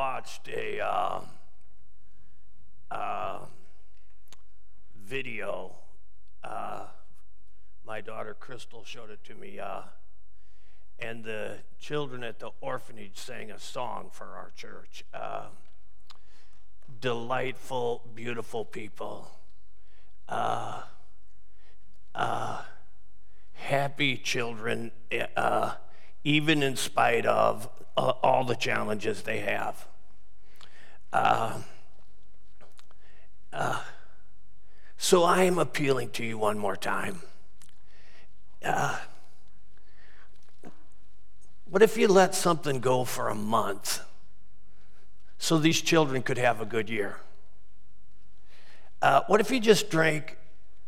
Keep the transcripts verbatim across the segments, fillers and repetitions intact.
watched a uh, uh, video. Uh, my daughter Crystal showed it to me, uh, and the children at the orphanage sang a song for our church. Uh, delightful, beautiful people. Uh, uh, happy children, uh, even in spite of uh, all the challenges they have. Uh, uh, so I am appealing to you one more time. Uh, what if you let something go for a month so these children could have a good year? Uh, what if you just drank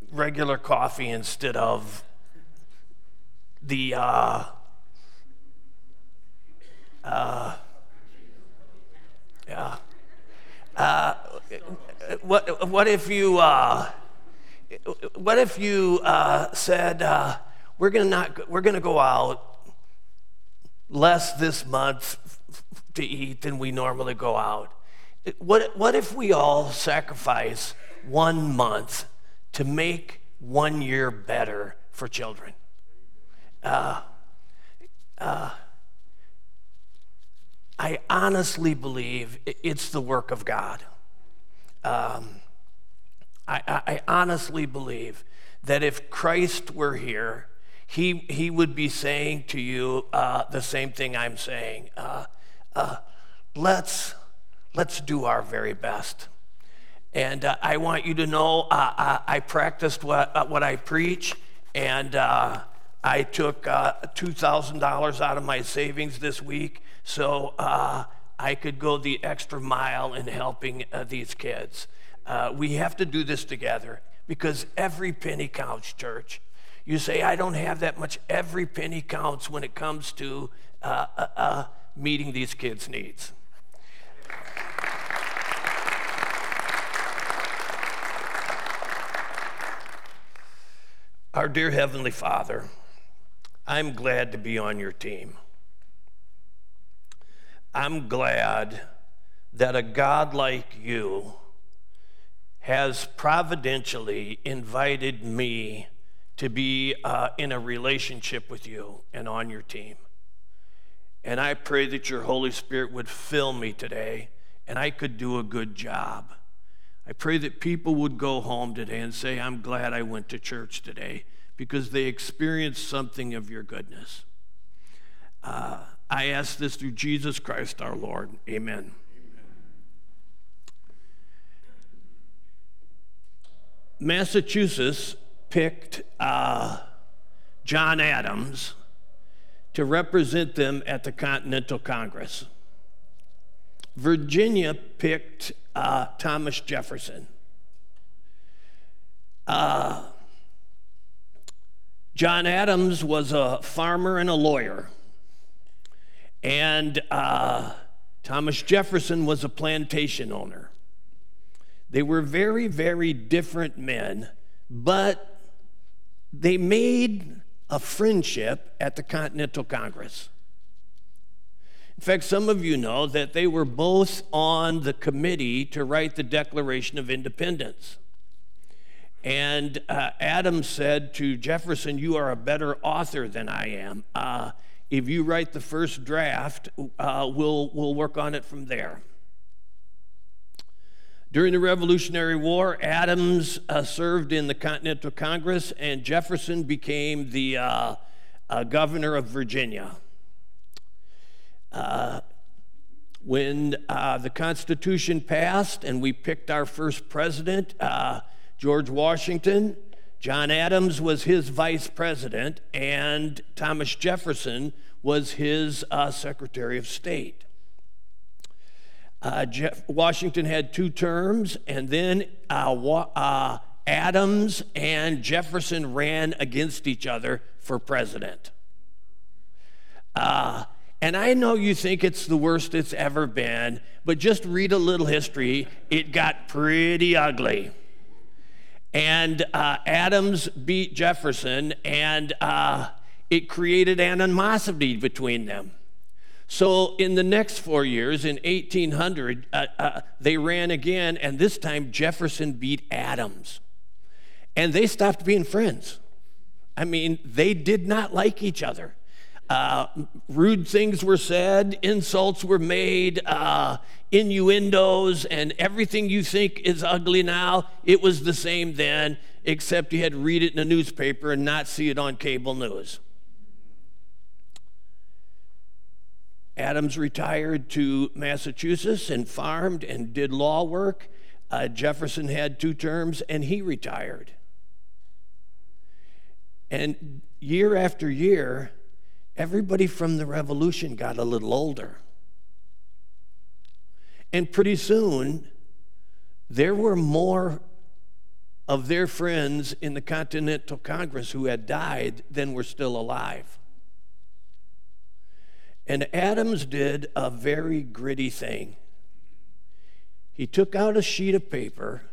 regular coffee instead of the uh, uh, yeah. Uh, what what if you uh, what if you uh, said uh, we're gonna not we're gonna go out less this month to eat than we normally go out? What what if we all sacrifice one month to make one year better for children? Uh, uh, I honestly believe it's the work of God. Um, I, I honestly believe that if Christ were here, he he would be saying to you uh, the same thing I'm saying. Uh, uh, let's let's do our very best. And uh, I want you to know uh, I, I practiced what uh, what I preach, and uh, I took uh, two thousand dollars out of my savings this week, so uh, I could go the extra mile in helping uh, these kids. Uh, we have to do this together because every penny counts, church. You say, I don't have that much. Every penny counts when it comes to uh, uh, uh, meeting these kids' needs. Our dear Heavenly Father, I'm glad to be on your team. I'm glad that a God like you has providentially invited me to be uh, in a relationship with you and on your team. And I pray that your Holy Spirit would fill me today and I could do a good job. I pray that people would go home today and say, I'm glad I went to church today, because they experienced something of your goodness. Uh, I ask this through Jesus Christ our Lord. Amen. Amen. Massachusetts picked uh, John Adams to represent them at the Continental Congress. Virginia picked uh, Thomas Jefferson. Uh, John Adams was a farmer and a lawyer, and uh, Thomas Jefferson was a plantation owner. They were very, very different men, but they made a friendship at the Continental Congress. In fact, some of you know that they were both on the committee to write the Declaration of Independence. And uh, Adams said to Jefferson, you are a better author than I am. Uh, if you write the first draft, uh, we'll, we'll work on it from there. During the Revolutionary War, Adams uh, served in the Continental Congress, and Jefferson became the uh, uh, governor of Virginia. Uh, when uh, the Constitution passed and we picked our first president, uh, George Washington, John Adams was his vice president, and Thomas Jefferson was his uh, Secretary of State. Uh, Jeff- Washington had two terms, and then uh, wa- uh, Adams and Jefferson ran against each other for president. Uh, And I know you think it's the worst it's ever been, but just read a little history. It got pretty ugly. And uh, Adams beat Jefferson, and uh, it created animosity between them. So in the next four years, in eighteen hundred, uh, uh, they ran again, and this time Jefferson beat Adams. And they stopped being friends. I mean, they did not like each other. Uh, rude things were said, insults were made, uh, innuendos, and everything you think is ugly now, it was the same then, except you had to read it in a newspaper and not see it on cable news. Adams retired to Massachusetts and farmed and did law work. Uh, Jefferson had two terms, and he retired. And year after year, everybody from the Revolution got a little older. And pretty soon, there were more of their friends in the Continental Congress who had died than were still alive. And Adams did a very gritty thing. He took out a sheet of paper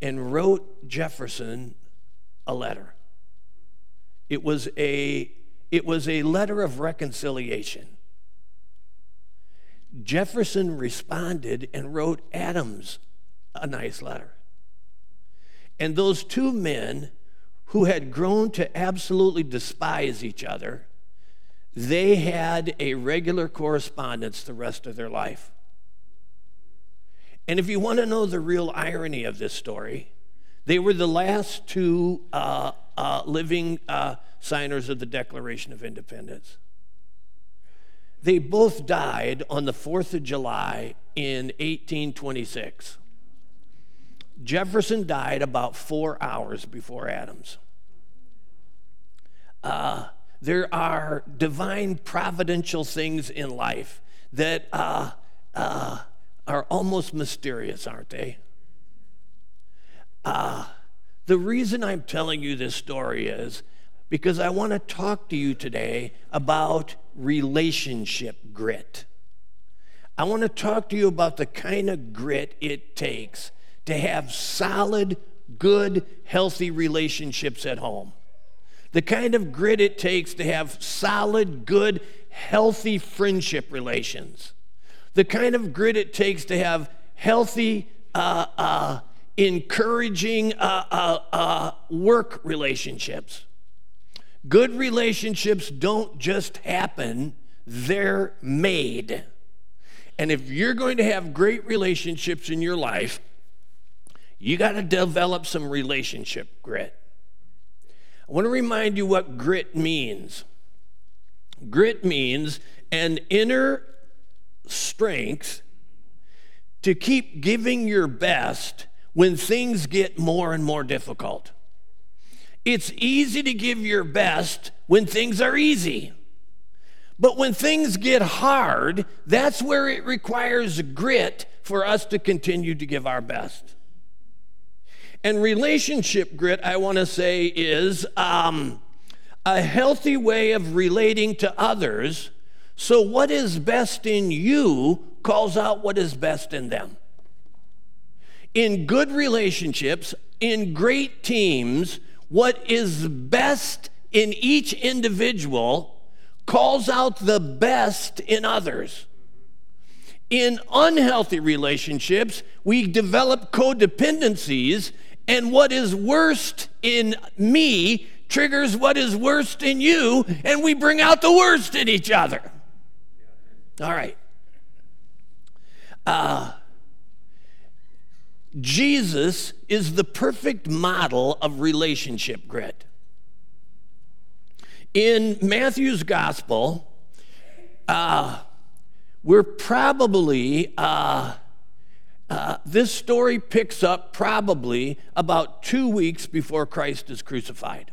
and wrote Jefferson a letter. It was a It was a letter of reconciliation. Jefferson responded and wrote Adams a nice letter. And those two men who had grown to absolutely despise each other, they had a regular correspondence the rest of their life. And if you want to know the real irony of this story, they were the last two uh, uh, living uh, signers of the Declaration of Independence. They both died on the fourth of July in eighteen twenty-six. Jefferson died about four hours before Adams. Uh, there are divine providential things in life that uh, uh, are almost mysterious, aren't they? Uh, the reason I'm telling you this story is because I want to talk to you today about relationship grit. I want to talk to you about the kind of grit it takes to have solid, good, healthy relationships at home. The kind of grit it takes to have solid, good, healthy friendship relations. The kind of grit it takes to have healthy, uh, uh, encouraging uh, uh, uh, work relationships. Good relationships don't just happen, they're made. And if you're going to have great relationships in your life, you got to develop some relationship grit. I want to remind you what grit means. Grit means an inner strength to keep giving your best when things get more and more difficult. It's easy to give your best when things are easy. But when things get hard, that's where it requires grit for us to continue to give our best. And relationship grit, I want to say, is um, a healthy way of relating to others, so what is best in you calls out what is best in them. In good relationships, in great teams, what is best in each individual calls out the best in others. In unhealthy relationships, we develop codependencies, and what is worst in me triggers what is worst in you, and we bring out the worst in each other. All right. Uh, Jesus is the perfect model of relationship grit. In Matthew's Gospel, uh, we're probably, uh, uh, this story picks up probably about two weeks before Christ is crucified.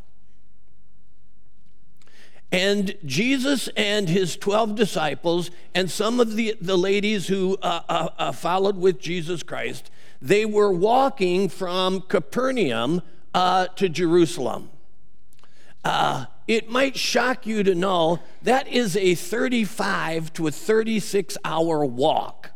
And Jesus and his twelve disciples and some of the, the ladies who uh, uh, uh, followed with Jesus Christ, they were walking from Capernaum uh, to Jerusalem. Uh, it might shock you to know that is a thirty-five to a thirty-six hour walk.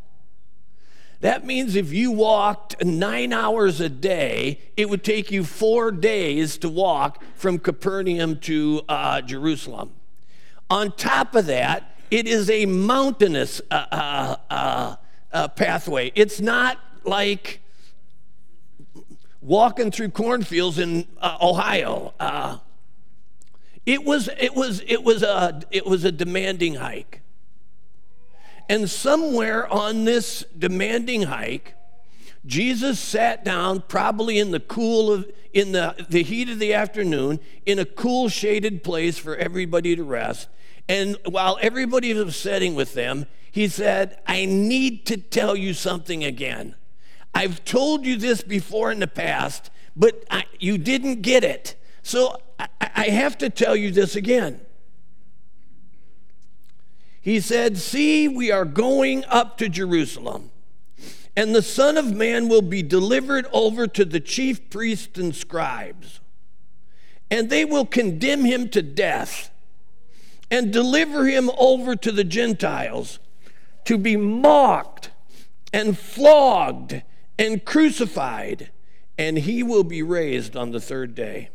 That means if you walked nine hours a day, it would take you four days to walk from Capernaum to uh, Jerusalem. On top of that, It is a mountainous uh, uh, uh, uh, pathway. It's not like walking through cornfields in uh, Ohio. Uh, it was it was it was a it was a demanding hike. And somewhere on this demanding hike, Jesus sat down, probably in the cool of in the, the heat of the afternoon, in a cool, shaded place for everybody to rest. And while everybody was sitting with them, he said, "I need to tell you something again. I've told you this before in the past, but I, you didn't get it. So I, I have to tell you this again." He said, "See, we are going up to Jerusalem, and the Son of Man will be delivered over to the chief priests and scribes, and they will condemn him to death and deliver him over to the Gentiles to be mocked and flogged and crucified, and he will be raised on the third day."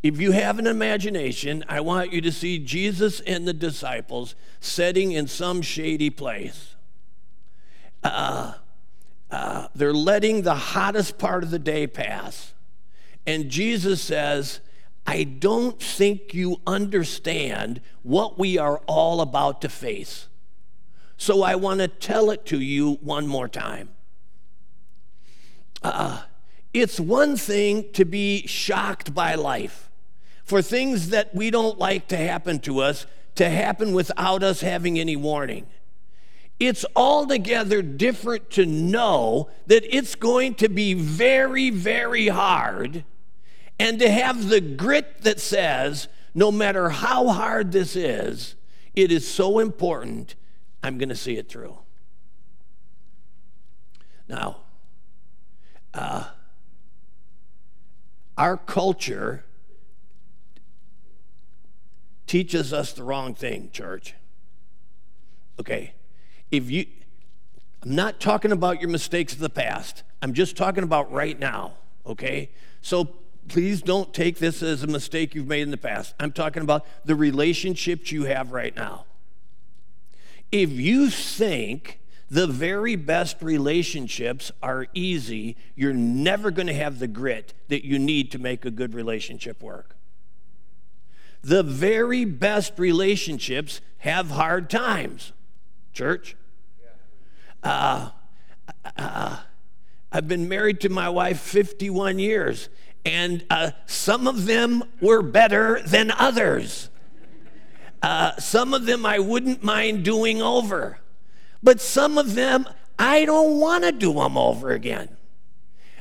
If you have an imagination, I want you to see Jesus and the disciples sitting in some shady place. Uh, uh, they're letting the hottest part of the day pass. And Jesus says, "I don't think you understand what we are all about to face. So I want to tell it to you one more time." Uh, it's one thing to be shocked by life, for things that we don't like to happen to us to happen without us having any warning. It's altogether different to know that it's going to be very, very hard, and to have the grit that says, no matter how hard this is, it is so important, I'm going to see it through. Now, uh, our culture teaches us the wrong thing, church. Okay. If you, I'm not talking about your mistakes of the past. I'm just talking about right now, okay? So please don't take this as a mistake you've made in the past. I'm talking about the relationships you have right now. If you think the very best relationships are easy, you're never going to have the grit that you need to make a good relationship work. The very best relationships have hard times. Church, uh, uh, I've been married to my wife fifty-one years, and uh, some of them were better than others. Uh, some of them I wouldn't mind doing over, but some of them I don't want to do them over again.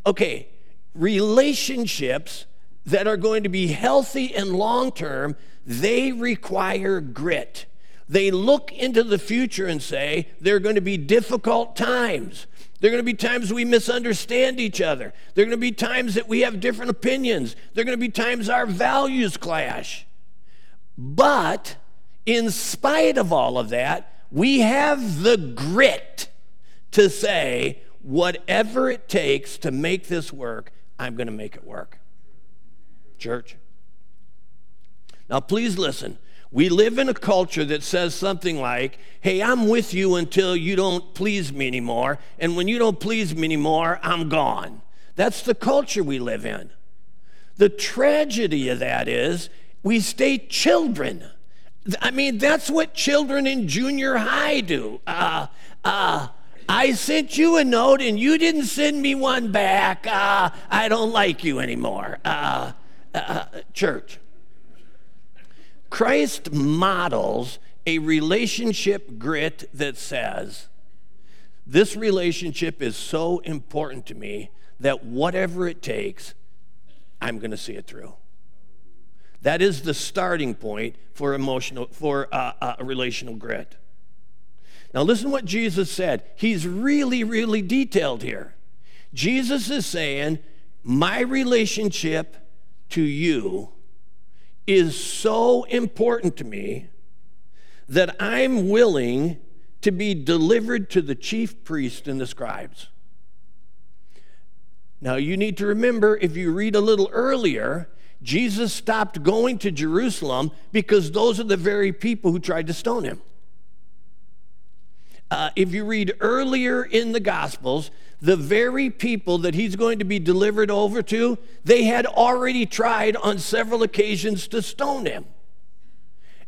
Okay, relationships that are going to be healthy and long-term, they require grit. They look into the future and say, there are going to be difficult times. There are going to be times we misunderstand each other. There are going to be times that we have different opinions. There are going to be times our values clash. But in spite of all of that, we have the grit to say, whatever it takes to make this work, I'm going to make it work. Church. Now, please listen. We live in a culture that says something like, hey, I'm with you until you don't please me anymore, and when you don't please me anymore, I'm gone. That's the culture we live in. The tragedy of that is we stay children. I mean, that's what children in junior high do. Uh, uh, I sent you a note, and you didn't send me one back. Uh, I don't like you anymore. Uh, uh, church. Christ models a relationship grit that says, this relationship is so important to me that whatever it takes, I'm going to see it through. That is the starting point for emotional, for uh, uh, relational grit. Now listen to what Jesus said. He's really, really detailed here. Jesus is saying, my relationship to you is so important to me that I'm willing to be delivered to the chief priests and the scribes. Now, you need to remember, if you read a little earlier, Jesus stopped going to Jerusalem because those are the very people who tried to stone him. Uh, if you read earlier in the Gospels, the very people that he's going to be delivered over to, they had already tried on several occasions to stone him.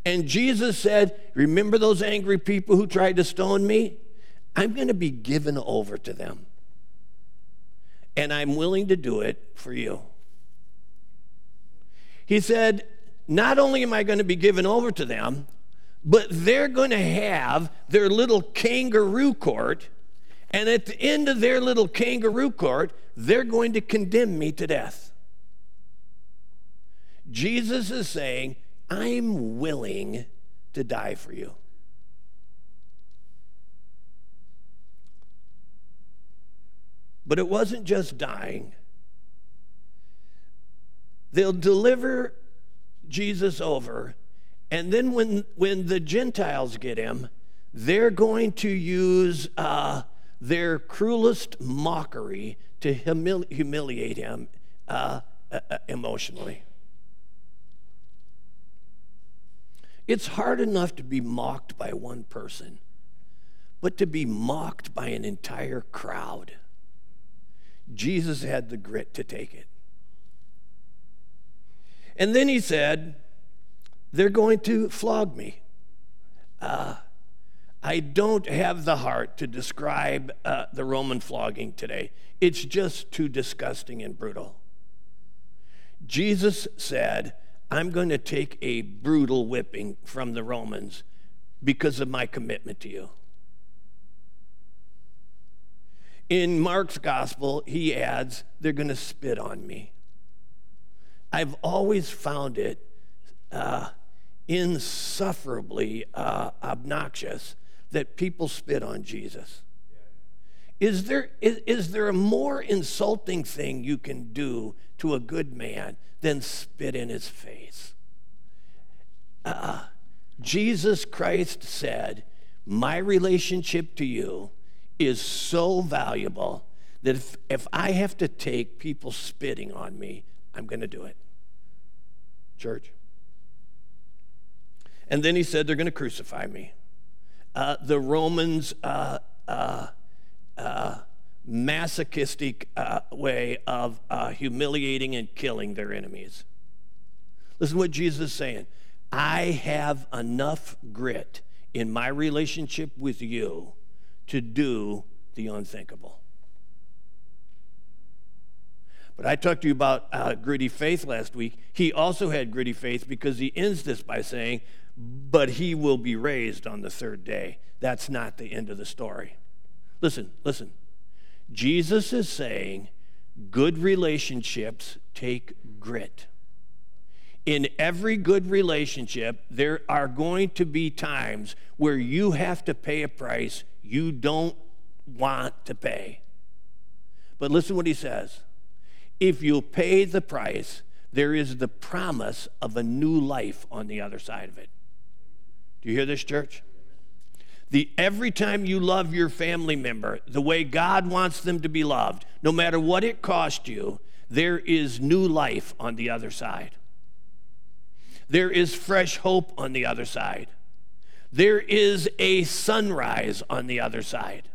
And Jesus said, remember those angry people who tried to stone me? I'm going to be given over to them. And I'm willing to do it for you. He said, not only am I going to be given over to them, but they're going to have their little kangaroo court, and at the end of their little kangaroo court, they're going to condemn me to death. Jesus is saying, I'm willing to die for you. But it wasn't just dying. They'll deliver Jesus over, and then when, when the Gentiles get him, they're going to use uh, their cruelest mockery to humili- humiliate him uh, uh, emotionally. It's hard enough to be mocked by one person, but to be mocked by an entire crowd. Jesus had the grit to take it. And then he said, they're going to flog me. Uh, I don't have the heart to describe uh, the Roman flogging today. It's just too disgusting and brutal. Jesus said, I'm going to take a brutal whipping from the Romans because of my commitment to you. In Mark's gospel, he adds, they're going to spit on me. I've always found it Uh, insufferably uh, obnoxious that people spit on Jesus. Is there is, is there a more insulting thing you can do to a good man than spit in his face? Uh, Jesus Christ said, my relationship to you is so valuable that if, if I have to take people spitting on me, I'm going to do it. Church. And then he said, they're going to crucify me. Uh, the Romans' uh, uh, uh, masochistic uh, way of uh, humiliating and killing their enemies. Listen to what Jesus is saying. I have enough grit in my relationship with you to do the unthinkable. But I talked to you about uh, gritty faith last week. He also had gritty faith because he ends this by saying, but he will be raised on the third day. That's not the end of the story. Listen, listen. Jesus is saying good relationships take grit. In every good relationship, there are going to be times where you have to pay a price you don't want to pay. But listen what he says. If you pay the price, there is the promise of a new life on the other side of it. Do you hear this, church? The every time you love your family member the way God wants them to be loved, no matter what it cost you, there is new life on the other side. There is fresh hope on the other side. There is a sunrise on the other side.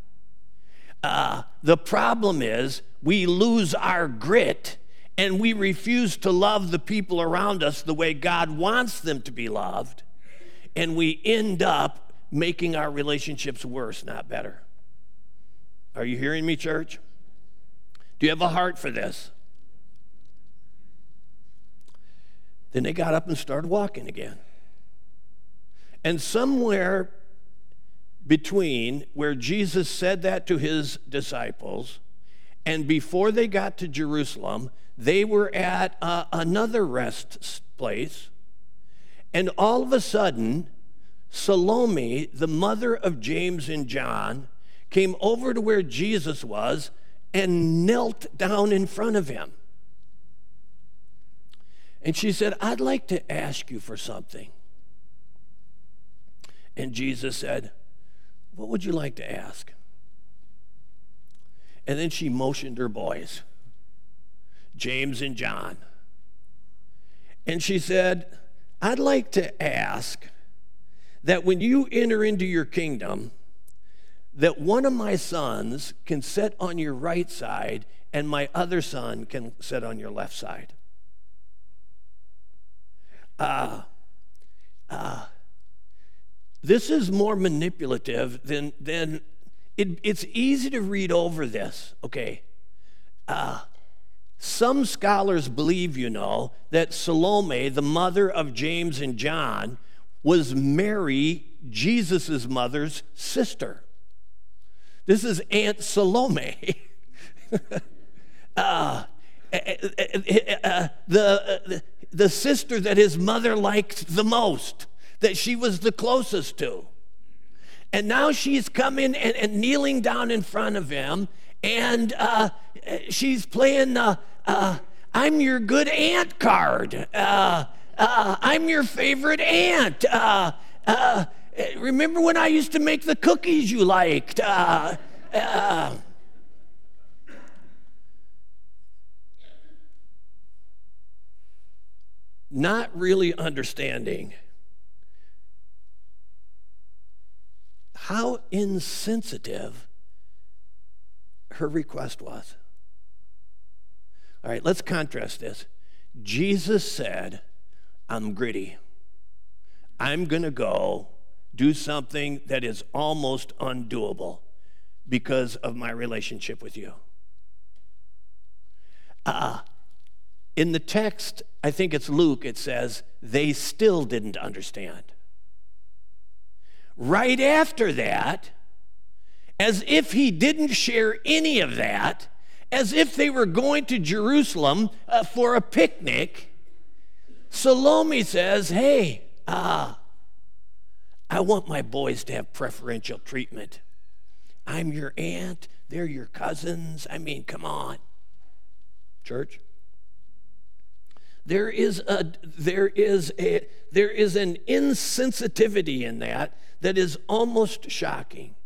Uh, the problem is we lose our grit and we refuse to love the people around us the way God wants them to be loved, and we end up making our relationships worse, not better. Are you hearing me, church? Do you have a heart for this? Then they got up and started walking again. And somewhere between where Jesus said that to his disciples and before they got to Jerusalem, they were at uh, another rest place, and all of a sudden, Salome, the mother of James and John, came over to where Jesus was and knelt down in front of him. And she said, I'd like to ask you for something. And Jesus said, what would you like to ask? And then she motioned her boys, James and John. And she said, I'd like to ask that when you enter into your kingdom, that one of my sons can sit on your right side and my other son can sit on your left side. Uh, uh, this is more manipulative than, than it, it's easy to read over this, okay? Uh, some scholars believe, you know, that Salome, the mother of James and John, was Mary, Jesus's mother's sister. This is Aunt Salome. uh, uh, uh, the, uh, the sister that his mother liked the most, that she was the closest to. And now she's coming and, and kneeling down in front of him, and uh, she's playing the uh, I'm your good aunt card. Uh, uh, I'm your favorite aunt. Uh, uh, remember when I used to make the cookies you liked? Uh, uh. Not really understanding how insensitive her request was. All right, let's contrast this. Jesus said, I'm gritty. I'm going to go do something that is almost undoable because of my relationship with you. Uh-uh. In the text, I think it's Luke, it says, they still didn't understand. Right after that, as if he didn't share any of that, as if they were going to Jerusalem uh, for a picnic, Salome says, hey, uh, I want my boys to have preferential treatment. I'm your aunt, they're your cousins. I mean, come on, church. There is a there is a there is an insensitivity in that that is almost shocking.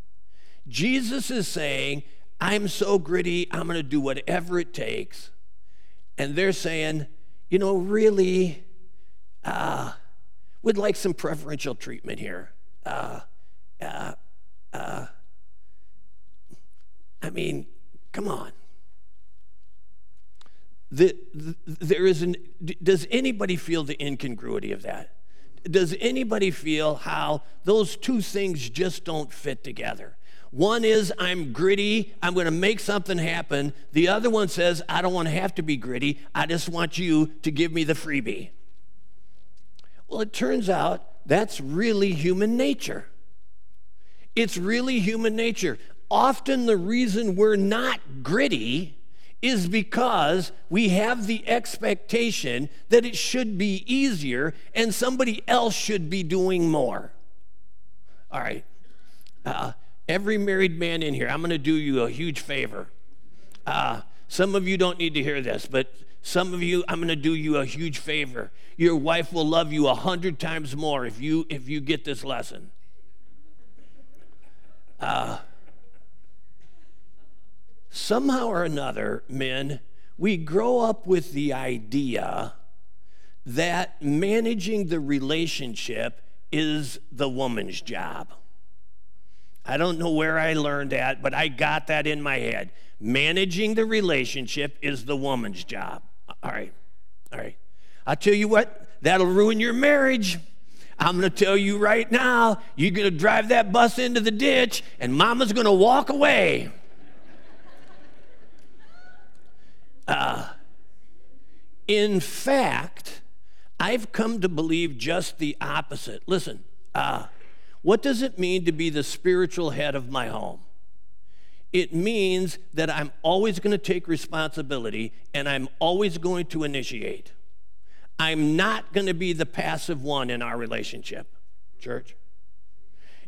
Jesus is saying, I'm so gritty, I'm going to do whatever it takes. And they're saying, you know, really, uh, we'd like some preferential treatment here. Uh, uh, uh, I mean, come on. The, the, there is an, does anybody feel the incongruity of that? Does anybody feel how those two things just don't fit together? One is I'm gritty, I'm going to make something happen. The other one says I don't want to have to be gritty, I just want you to give me the freebie. Well, it turns out that's really human nature. It's really human nature. Often the reason we're not gritty is because we have the expectation that it should be easier and somebody else should be doing more. All right, uh, every married man in here, I'm going to do you a huge favor. Uh, some of you don't need to hear this, but some of you, I'm going to do you a huge favor. Your wife will love you a hundred times more if you if you get this lesson. Uh, Somehow or another, men, we grow up with the idea that managing the relationship is the woman's job. I don't know where I learned that, but I got that in my head. Managing the relationship is the woman's job. All right, all right. I'll tell you what, that'll ruin your marriage. I'm going to tell you right now, you're going to drive that bus into the ditch, and mama's going to walk away. Uh, in fact, I've come to believe just the opposite. Listen, uh, what does it mean to be the spiritual head of my home? It means that I'm always going to take responsibility and I'm always going to initiate. I'm not going to be the passive one in our relationship, church.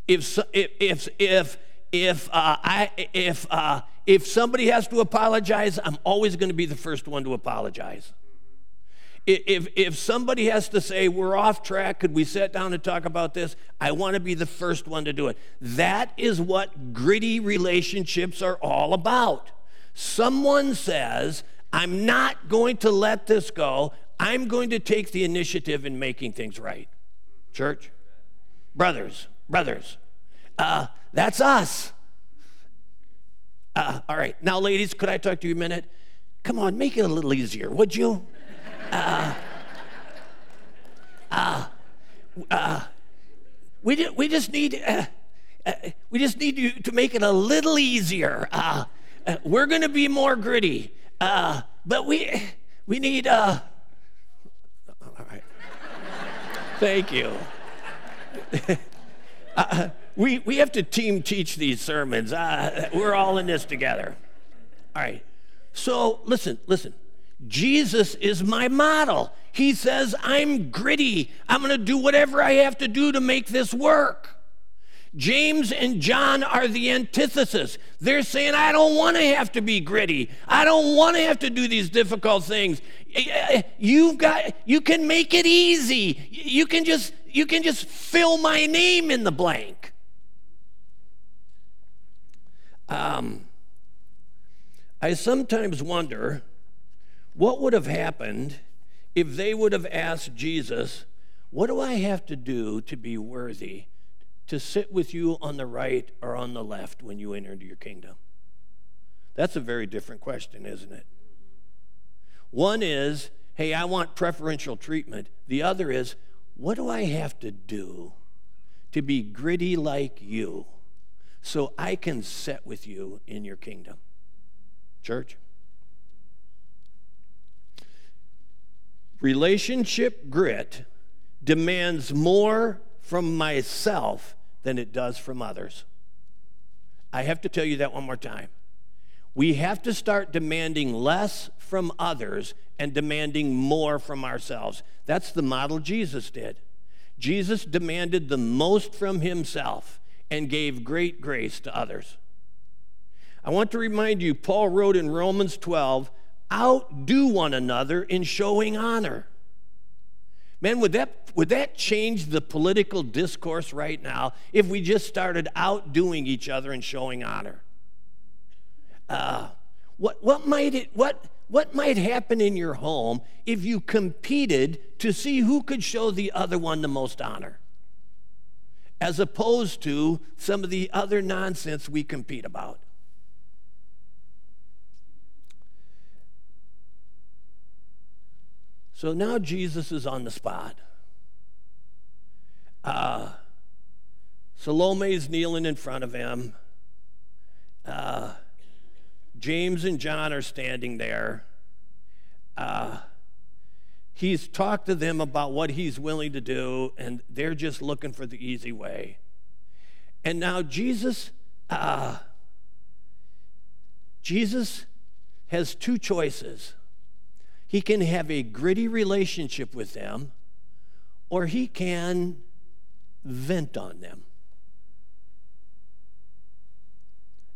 If so, if if if if uh, I if uh, If somebody has to apologize, I'm always going to be the first one to apologize. If, if somebody has to say, we're off track, could we sit down and talk about this? I want to be the first one to do it. That is what gritty relationships are all about. Someone says, I'm not going to let this go. I'm going to take the initiative in making things right. Church, brothers, brothers, uh, that's us. Uh, all right, now, ladies, could I talk to you a minute? Come on, make it a little easier, would you? Uh, uh, uh, we we just need uh, uh, we just need you to make it a little easier. Uh, uh, we're going to be more gritty, uh, but we we need. Uh, all right. Thank you. uh, we we have to team teach these sermons. Uh, we're all in this together. All right. So listen, listen. Jesus is my model. He says, I'm gritty. I'm going to do whatever I have to do to make this work. James and John are the antithesis. They're saying, I don't want to have to be gritty. I don't want to have to do these difficult things. You've got, you can make it easy. You can just, you can just fill my name in the blank. Um, I sometimes wonder what would have happened if they would have asked Jesus, what do I have to do to be worthy to sit with you on the right or on the left when you enter into your kingdom? That's a very different question, isn't it? One is, hey, I want preferential treatment. The other is, what do I have to do to be gritty like you so I can sit with you in your kingdom? Church? Relationship grit demands more from myself than it does from others. I have to tell you that one more time. We have to start demanding less from others and demanding more from ourselves. That's the model Jesus did. Jesus demanded the most from himself and gave great grace to others. I want to remind you, Paul wrote in Romans twelve, outdo one another in showing honor. Man, would that, would that change the political discourse right now if we just started outdoing each other and showing honor? Uh, what, what, might it, what, what might happen in your home if you competed to see who could show the other one the most honor, as opposed to some of the other nonsense we compete about? So now Jesus is on the spot. Uh, Salome is kneeling in front of him. Uh, James and John are standing there. Uh, he's talked to them about what he's willing to do, and they're just looking for the easy way. And now Jesus, uh, Jesus has two choices. He can have a gritty relationship with them, or he can vent on them.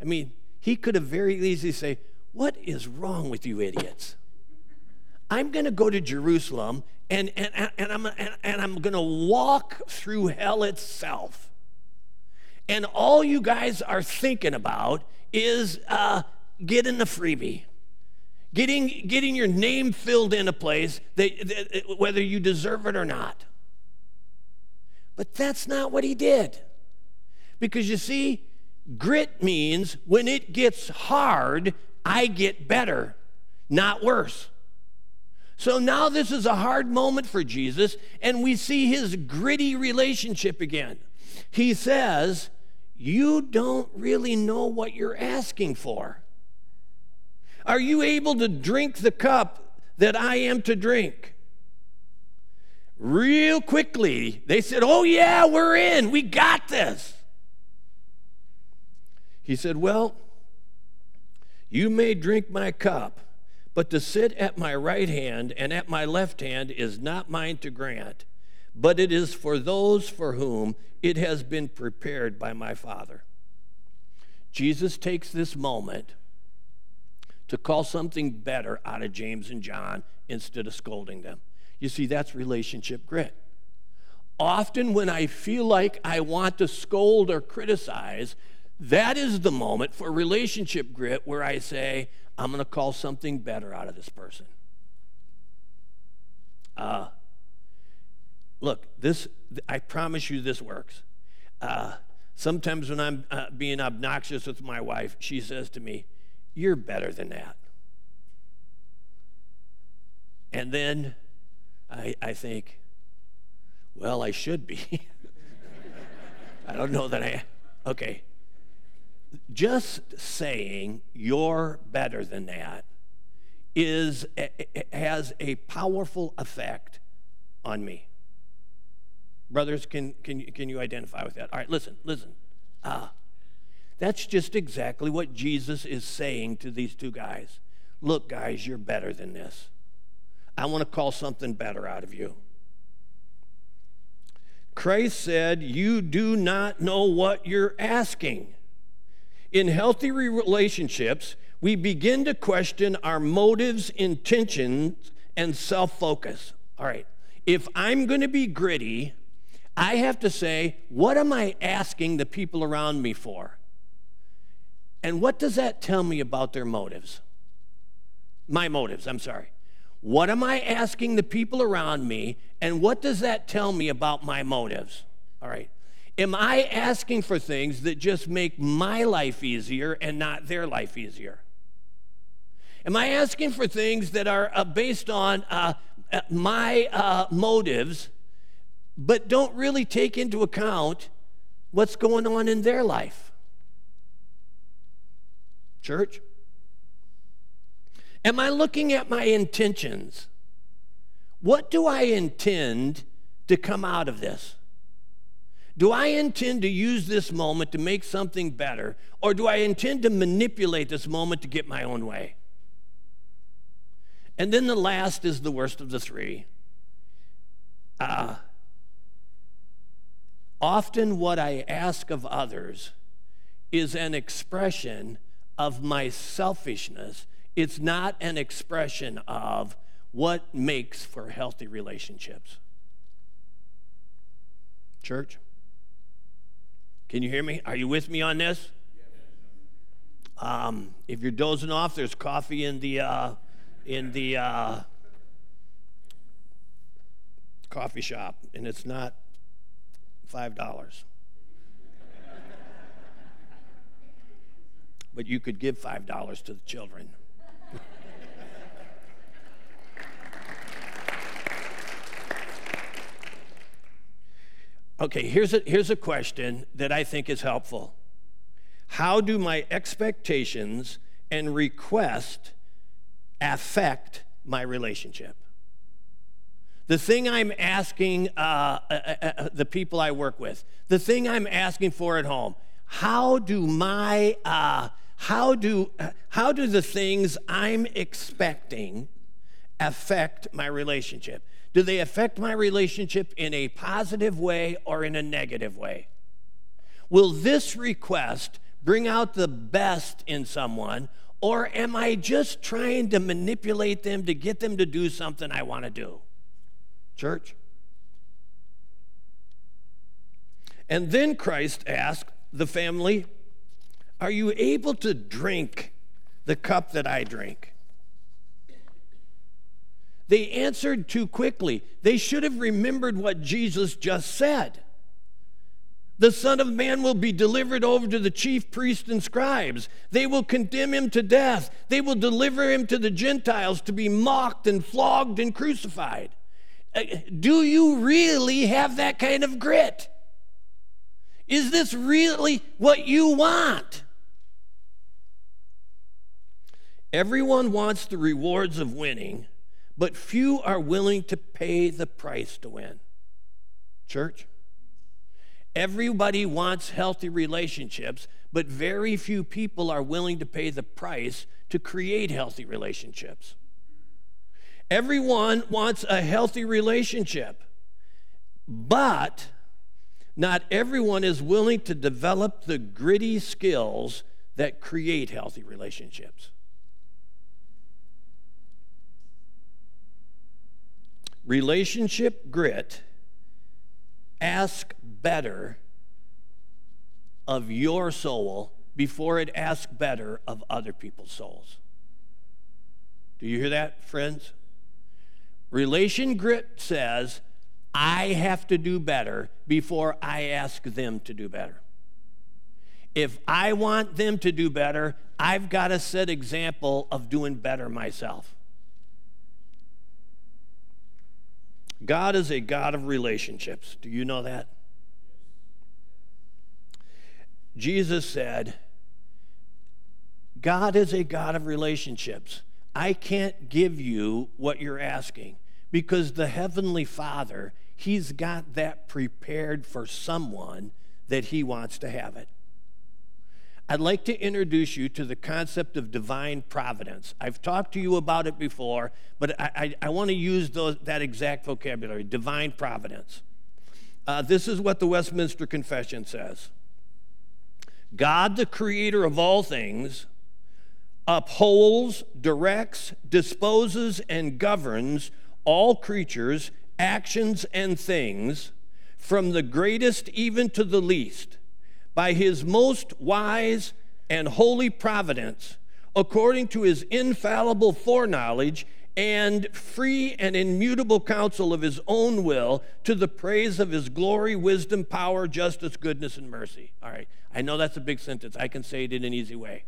I mean, he could have very easily said, what is wrong with you idiots? I'm going to go to Jerusalem, and, and, and I'm, and, and I'm going to walk through hell itself. And all you guys are thinking about is uh, getting the freebie. Getting, getting your name filled in a place, that, that, whether you deserve it or not. But that's not what he did. Because you see, grit means when it gets hard, I get better, not worse. So now this is a hard moment for Jesus, and we see his gritty relationship again. He says, you don't really know what you're asking for. Are you able to drink the cup that I am to drink? Real quickly, they said, oh yeah, we're in. We got this. He said, well, you may drink my cup, but to sit at my right hand and at my left hand is not mine to grant, but it is for those for whom it has been prepared by my Father. Jesus takes this moment to call something better out of James and John instead of scolding them. You see, that's relationship grit. Often when I feel like I want to scold or criticize, that is the moment for relationship grit where I say, I'm going to call something better out of this person. Uh, look, this, I promise you this works. Uh, sometimes when I'm uh, being obnoxious with my wife, she says to me, "You're better than that." And then I, I think, well, I should be. I don't know that I, okay. Just saying you're better than that is has a powerful effect on me. Brothers, can can you, can you identify with that? All right, listen, listen. Ah, that's just exactly what Jesus is saying to these two guys. Look, guys, you're better than this. I want to call something better out of you. Christ said, "You do not know what you're asking." In healthy relationships, we begin to question our motives, intentions, and self-focus. All right, if I'm going to be gritty, I have to say, what am I asking the people around me for? And what does that tell me about their motives? My motives, I'm sorry. What am I asking the people around me, and what does that tell me about my motives? All right. Am I asking for things that just make my life easier and not their life easier? Am I asking for things that are uh, based on uh, my uh, motives but don't really take into account what's going on in their life? Church? Am I looking at my intentions? What do I intend to come out of this? Do I intend to use this moment to make something better, or do I intend to manipulate this moment to get my own way? And then the last is the worst of the three. Uh, often what I ask of others is an expression of my selfishness. It's not an expression of what makes for healthy relationships. Church? Can you hear me? Are you with me on this? Um, if you're dozing off, there's coffee in the uh, in the uh, coffee shop, and it's not five dollars. But you could give five dollars to the children. Okay, here's a, here's a question that I think is helpful. How do my expectations and requests affect my relationship? The thing I'm asking uh, uh, uh, uh, the people I work with, the thing I'm asking for at home, how do my uh, how do uh, how do the things I'm expecting affect my relationship? Do they affect my relationship in a positive way or in a negative way? Will this request bring out the best in someone, or am I just trying to manipulate them to get them to do something I want to do? Church? And then Christ asked the family, "Are you able to drink the cup that I drink?" They answered too quickly. They should have remembered what Jesus just said. The Son of Man will be delivered over to the chief priests and scribes. They will condemn him to death. They will deliver him to the Gentiles to be mocked and flogged and crucified. Do you really have that kind of grit? Is this really what you want? Everyone wants the rewards of winning, but few are willing to pay the price to win. Church? Everybody wants healthy relationships, but very few people are willing to pay the price to create healthy relationships. Everyone wants a healthy relationship, but not everyone is willing to develop the gritty skills that create healthy relationships. Relationship grit, ask better of your soul before it asks better of other people's souls. Do you hear that, friends? Relation grit says, I have to do better before I ask them to do better. If I want them to do better, I've got to set example of doing better myself. God is a God of relationships. Do you know that? Jesus said, God is a God of relationships. I can't give you what you're asking because the Heavenly Father, He's got that prepared for someone that He wants to have it. I'd like to introduce you to the concept of divine providence. I've talked to you about it before, but I, I, I want to use those, that exact vocabulary, divine providence. Uh, this is what the Westminster Confession says. God, the creator of all things, upholds, directs, disposes, and governs all creatures, actions, and things, from the greatest even to the least, by his most wise and holy providence, according to his infallible foreknowledge and free and immutable counsel of his own will, to the praise of his glory, wisdom, power, justice, goodness, and mercy. All right, I know that's a big sentence. I can say it in an easy way.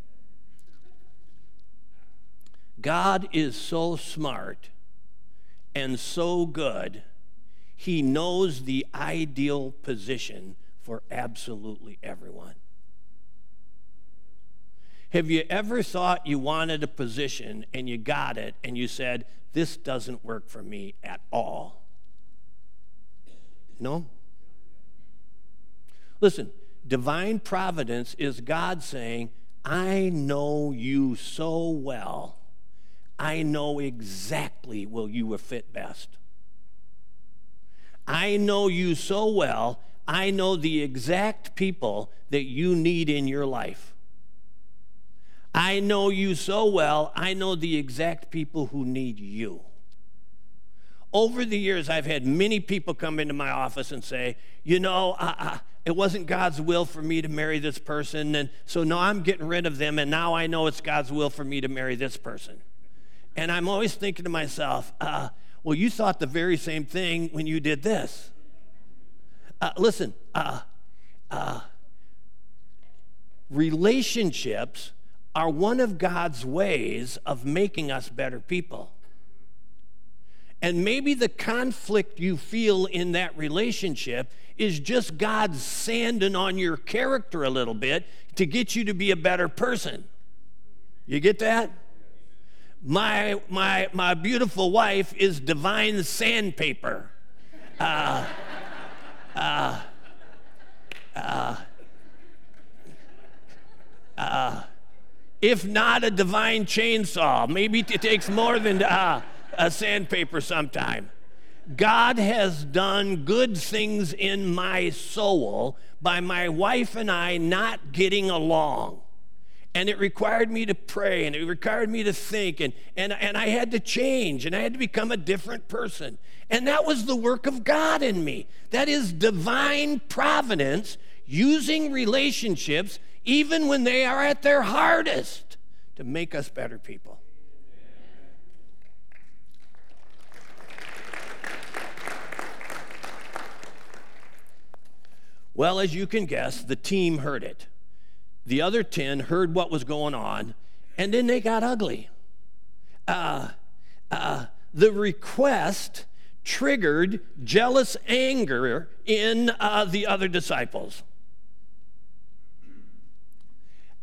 God is so smart and so good, he knows the ideal position for absolutely everyone. Have you ever thought you wanted a position and you got it and you said, this doesn't work for me at all? No? Listen, divine providence is God saying, I know you so well. I know exactly where you will fit best. I know you so well, I know the exact people that you need in your life. I know you so well, I know the exact people who need you. Over the years, I've had many people come into my office and say, you know, uh, uh, it wasn't God's will for me to marry this person, and so now I'm getting rid of them, and now I know it's God's will for me to marry this person. And I'm always thinking to myself, uh, well, you thought the very same thing when you did this. Uh, listen, uh, uh, relationships are one of God's ways of making us better people. And maybe the conflict you feel in that relationship is just God sanding on your character a little bit to get you to be a better person. You get that? My my my beautiful wife is divine sandpaper. Uh Uh, uh, uh, if not a divine chainsaw, maybe it takes more than uh, a sandpaper sometime. God has done good things in my soul by my wife and I not getting along. And it required me to pray, and it required me to think, and, and, and I had to change, and I had to become a different person. And that was the work of God in me. That is divine providence, using relationships, even when they are at their hardest, to make us better people. Well, as you can guess, the team heard it. The other ten heard what was going on, and then they got ugly. Uh, uh, the request triggered jealous anger in uh, the other disciples.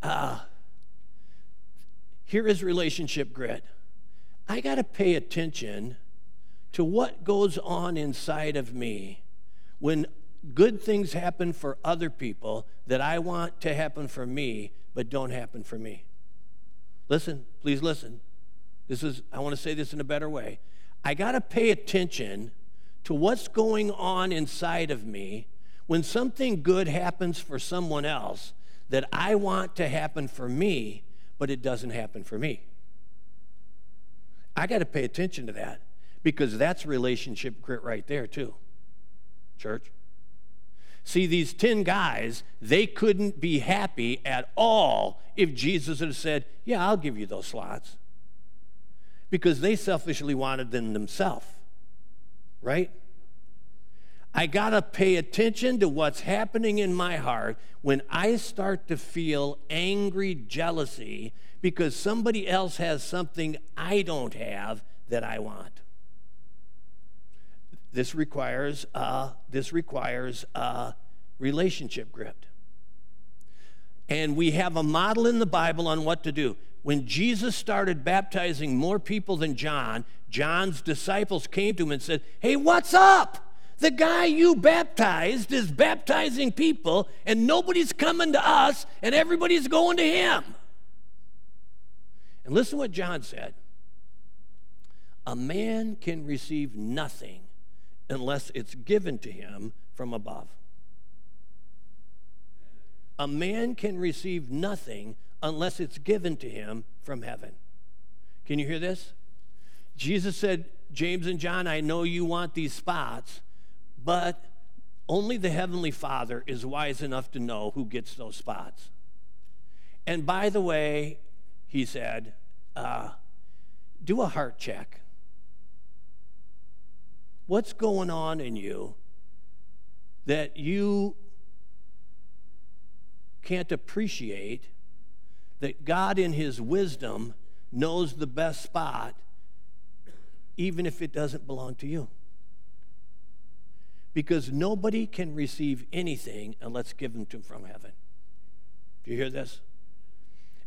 Uh, here is relationship grit. I got to pay attention to what goes on inside of me when good things happen for other people that I want to happen for me, but don't happen for me. Listen, please listen. This is, I want to say this in a better way. I got to pay attention to what's going on inside of me when something good happens for someone else that I want to happen for me, but it doesn't happen for me. I got to pay attention to that because that's relationship grit right there too, church. See, these ten guys, they couldn't be happy at all if Jesus had said, yeah, I'll give you those slots. Because they selfishly wanted them themselves. right? I got to pay attention to what's happening in my heart when I start to feel angry jealousy because somebody else has something I don't have that I want. This requires a, this requires a relationship grip. And we have a model in the Bible on what to do. When Jesus started baptizing more people than John, John's disciples came to him and said, "Hey, what's up? The guy you baptized is baptizing people, and nobody's coming to us, and everybody's going to him." And listen to what John said. "A man can receive nothing unless it's given to him from above." A man can receive nothing unless it's given to him from heaven. Can you hear this? Jesus said, "James and John, I know you want these spots, but only the Heavenly Father is wise enough to know who gets those spots. And by the way," he said, uh, "do a heart check. What's going on in you that you can't appreciate that God in his wisdom knows the best spot, even if it doesn't belong to you?" Because nobody can receive anything unless it's given to them from heaven. Do you hear this?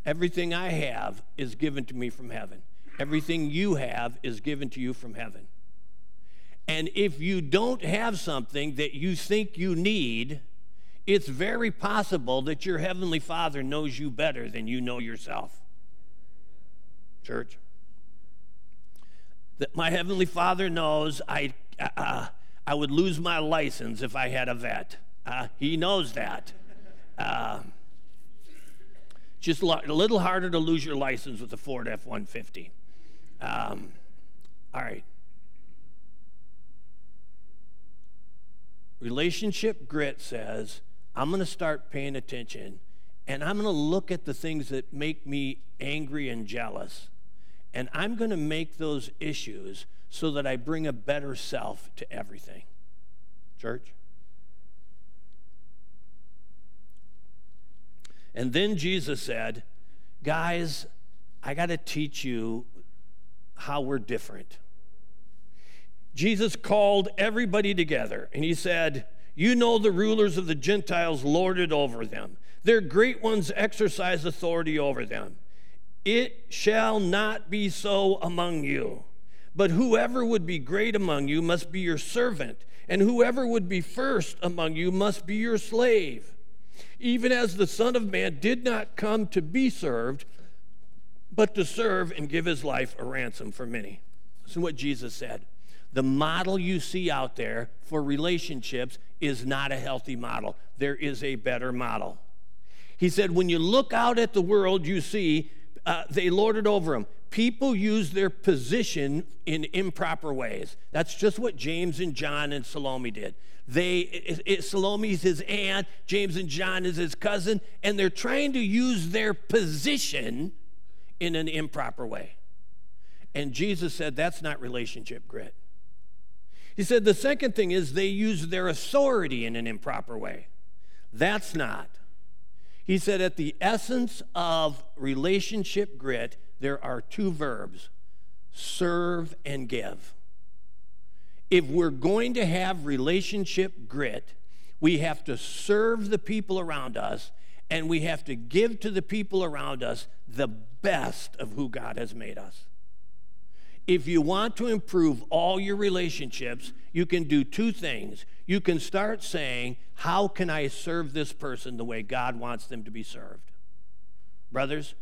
Everything I have is given to me from heaven. Everything you have is given to you from heaven. And if you don't have something that you think you need, it's very possible that your Heavenly Father knows you better than you know yourself. Church, that my Heavenly Father knows I uh, I would lose my license if I had a vet. Uh, he knows that. Uh, just lo- a little harder to lose your license with a Ford F one fifty. Um, all right. Relationship grit says, I'm going to start paying attention, and I'm going to look at the things that make me angry and jealous, and I'm going to make those issues so that I bring a better self to everything. Church? And then Jesus said, "Guys, I got to teach you how we're different." Jesus called everybody together, and he said, "You know the rulers of the Gentiles lord it over them. Their great ones exercise authority over them. It shall not be so among you. But whoever would be great among you must be your servant, and whoever would be first among you must be your slave. Even as the Son of Man did not come to be served, but to serve and give his life a ransom for many." Listen to what Jesus said. The model you see out there for relationships is not a healthy model. There is a better model. He said, when you look out at the world, you see uh, they lord it over them. People use their position in improper ways. That's just what James and John and Salome did. They, it, it, Salome is his aunt, James and John is his cousin, and they're trying to use their position in an improper way. And Jesus said, that's not relationship grit. He said the second thing is they use their authority in an improper way. That's not. He said at the essence of relationship grit, there are two verbs, serve and give. If we're going to have relationship grit, we have to serve the people around us, and we have to give to the people around us the best of who God has made us. If you want to improve all your relationships, you can do two things. You can start saying, how can I serve this person the way God wants them to be served? Brothers,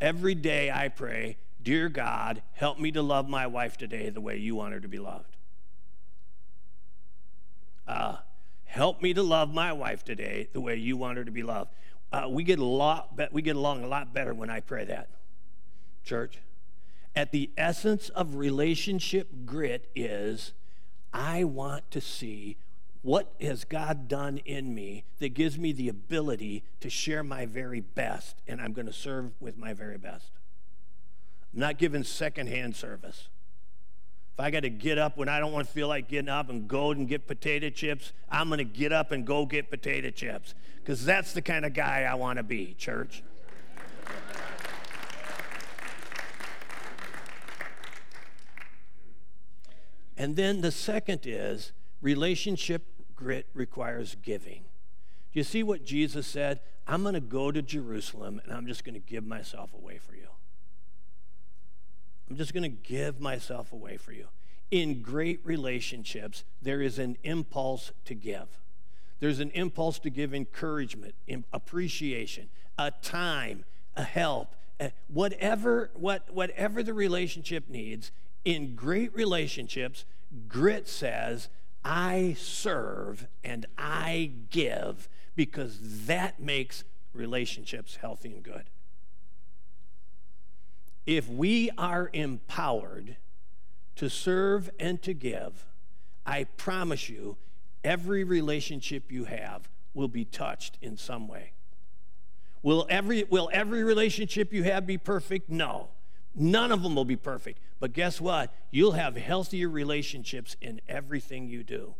every day I pray, "Dear God, help me to love my wife today the way you want her to be loved. Uh, help me to love my wife today the way you want her to be loved." Uh, we get a lot. We get along a lot better when I pray that. Church? At the essence of relationship grit is, I want to see what has God done in me that gives me the ability to share my very best, and I'm going to serve with my very best. I'm not giving secondhand service. If I got to get up when I don't want to feel like getting up and go and get potato chips, I'm going to get up and go get potato chips, because that's the kind of guy I want to be, church. And then the second is relationship grit requires giving. Do you see what Jesus said? I'm going to go to Jerusalem, and I'm just going to give myself away for you. I'm just going to give myself away for you. In great relationships, there is an impulse to give. There's an impulse to give encouragement, appreciation, a time, a help, a whatever, what, whatever the relationship needs. In great relationships, grit says, I serve and I give, because that makes relationships healthy and good. If we are empowered to serve and to give, I promise you, every relationship you have will be touched in some way. Will every, will every relationship you have be perfect? No. None of them will be perfect. But guess what? You'll have healthier relationships in everything you do,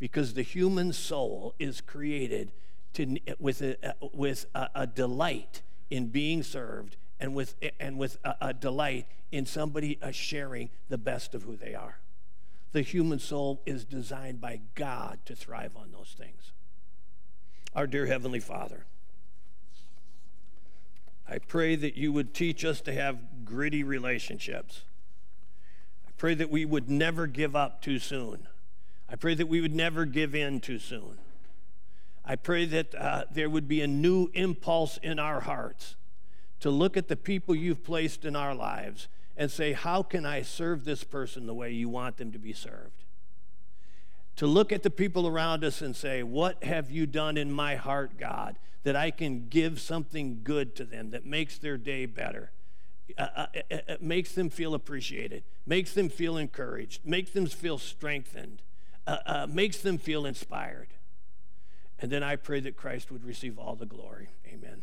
because the human soul is created to, with, a, with a, a delight in being served, and with and with a, a delight in somebody uh, sharing the best of who they are. The human soul is designed by God to thrive on those things. Our dear Heavenly Father, I pray that you would teach us to have gritty relationships. I pray that we would never give up too soon. I pray that we would never give in too soon. I pray that uh, there would be a new impulse in our hearts to look at the people you've placed in our lives and say, how can I serve this person the way you want them to be served? To look at the people around us and say, what have you done in my heart, God, that I can give something good to them that makes their day better, uh, uh, uh, uh, makes them feel appreciated, makes them feel encouraged, makes them feel strengthened, uh, uh, makes them feel inspired. And then I pray that Christ would receive all the glory. Amen.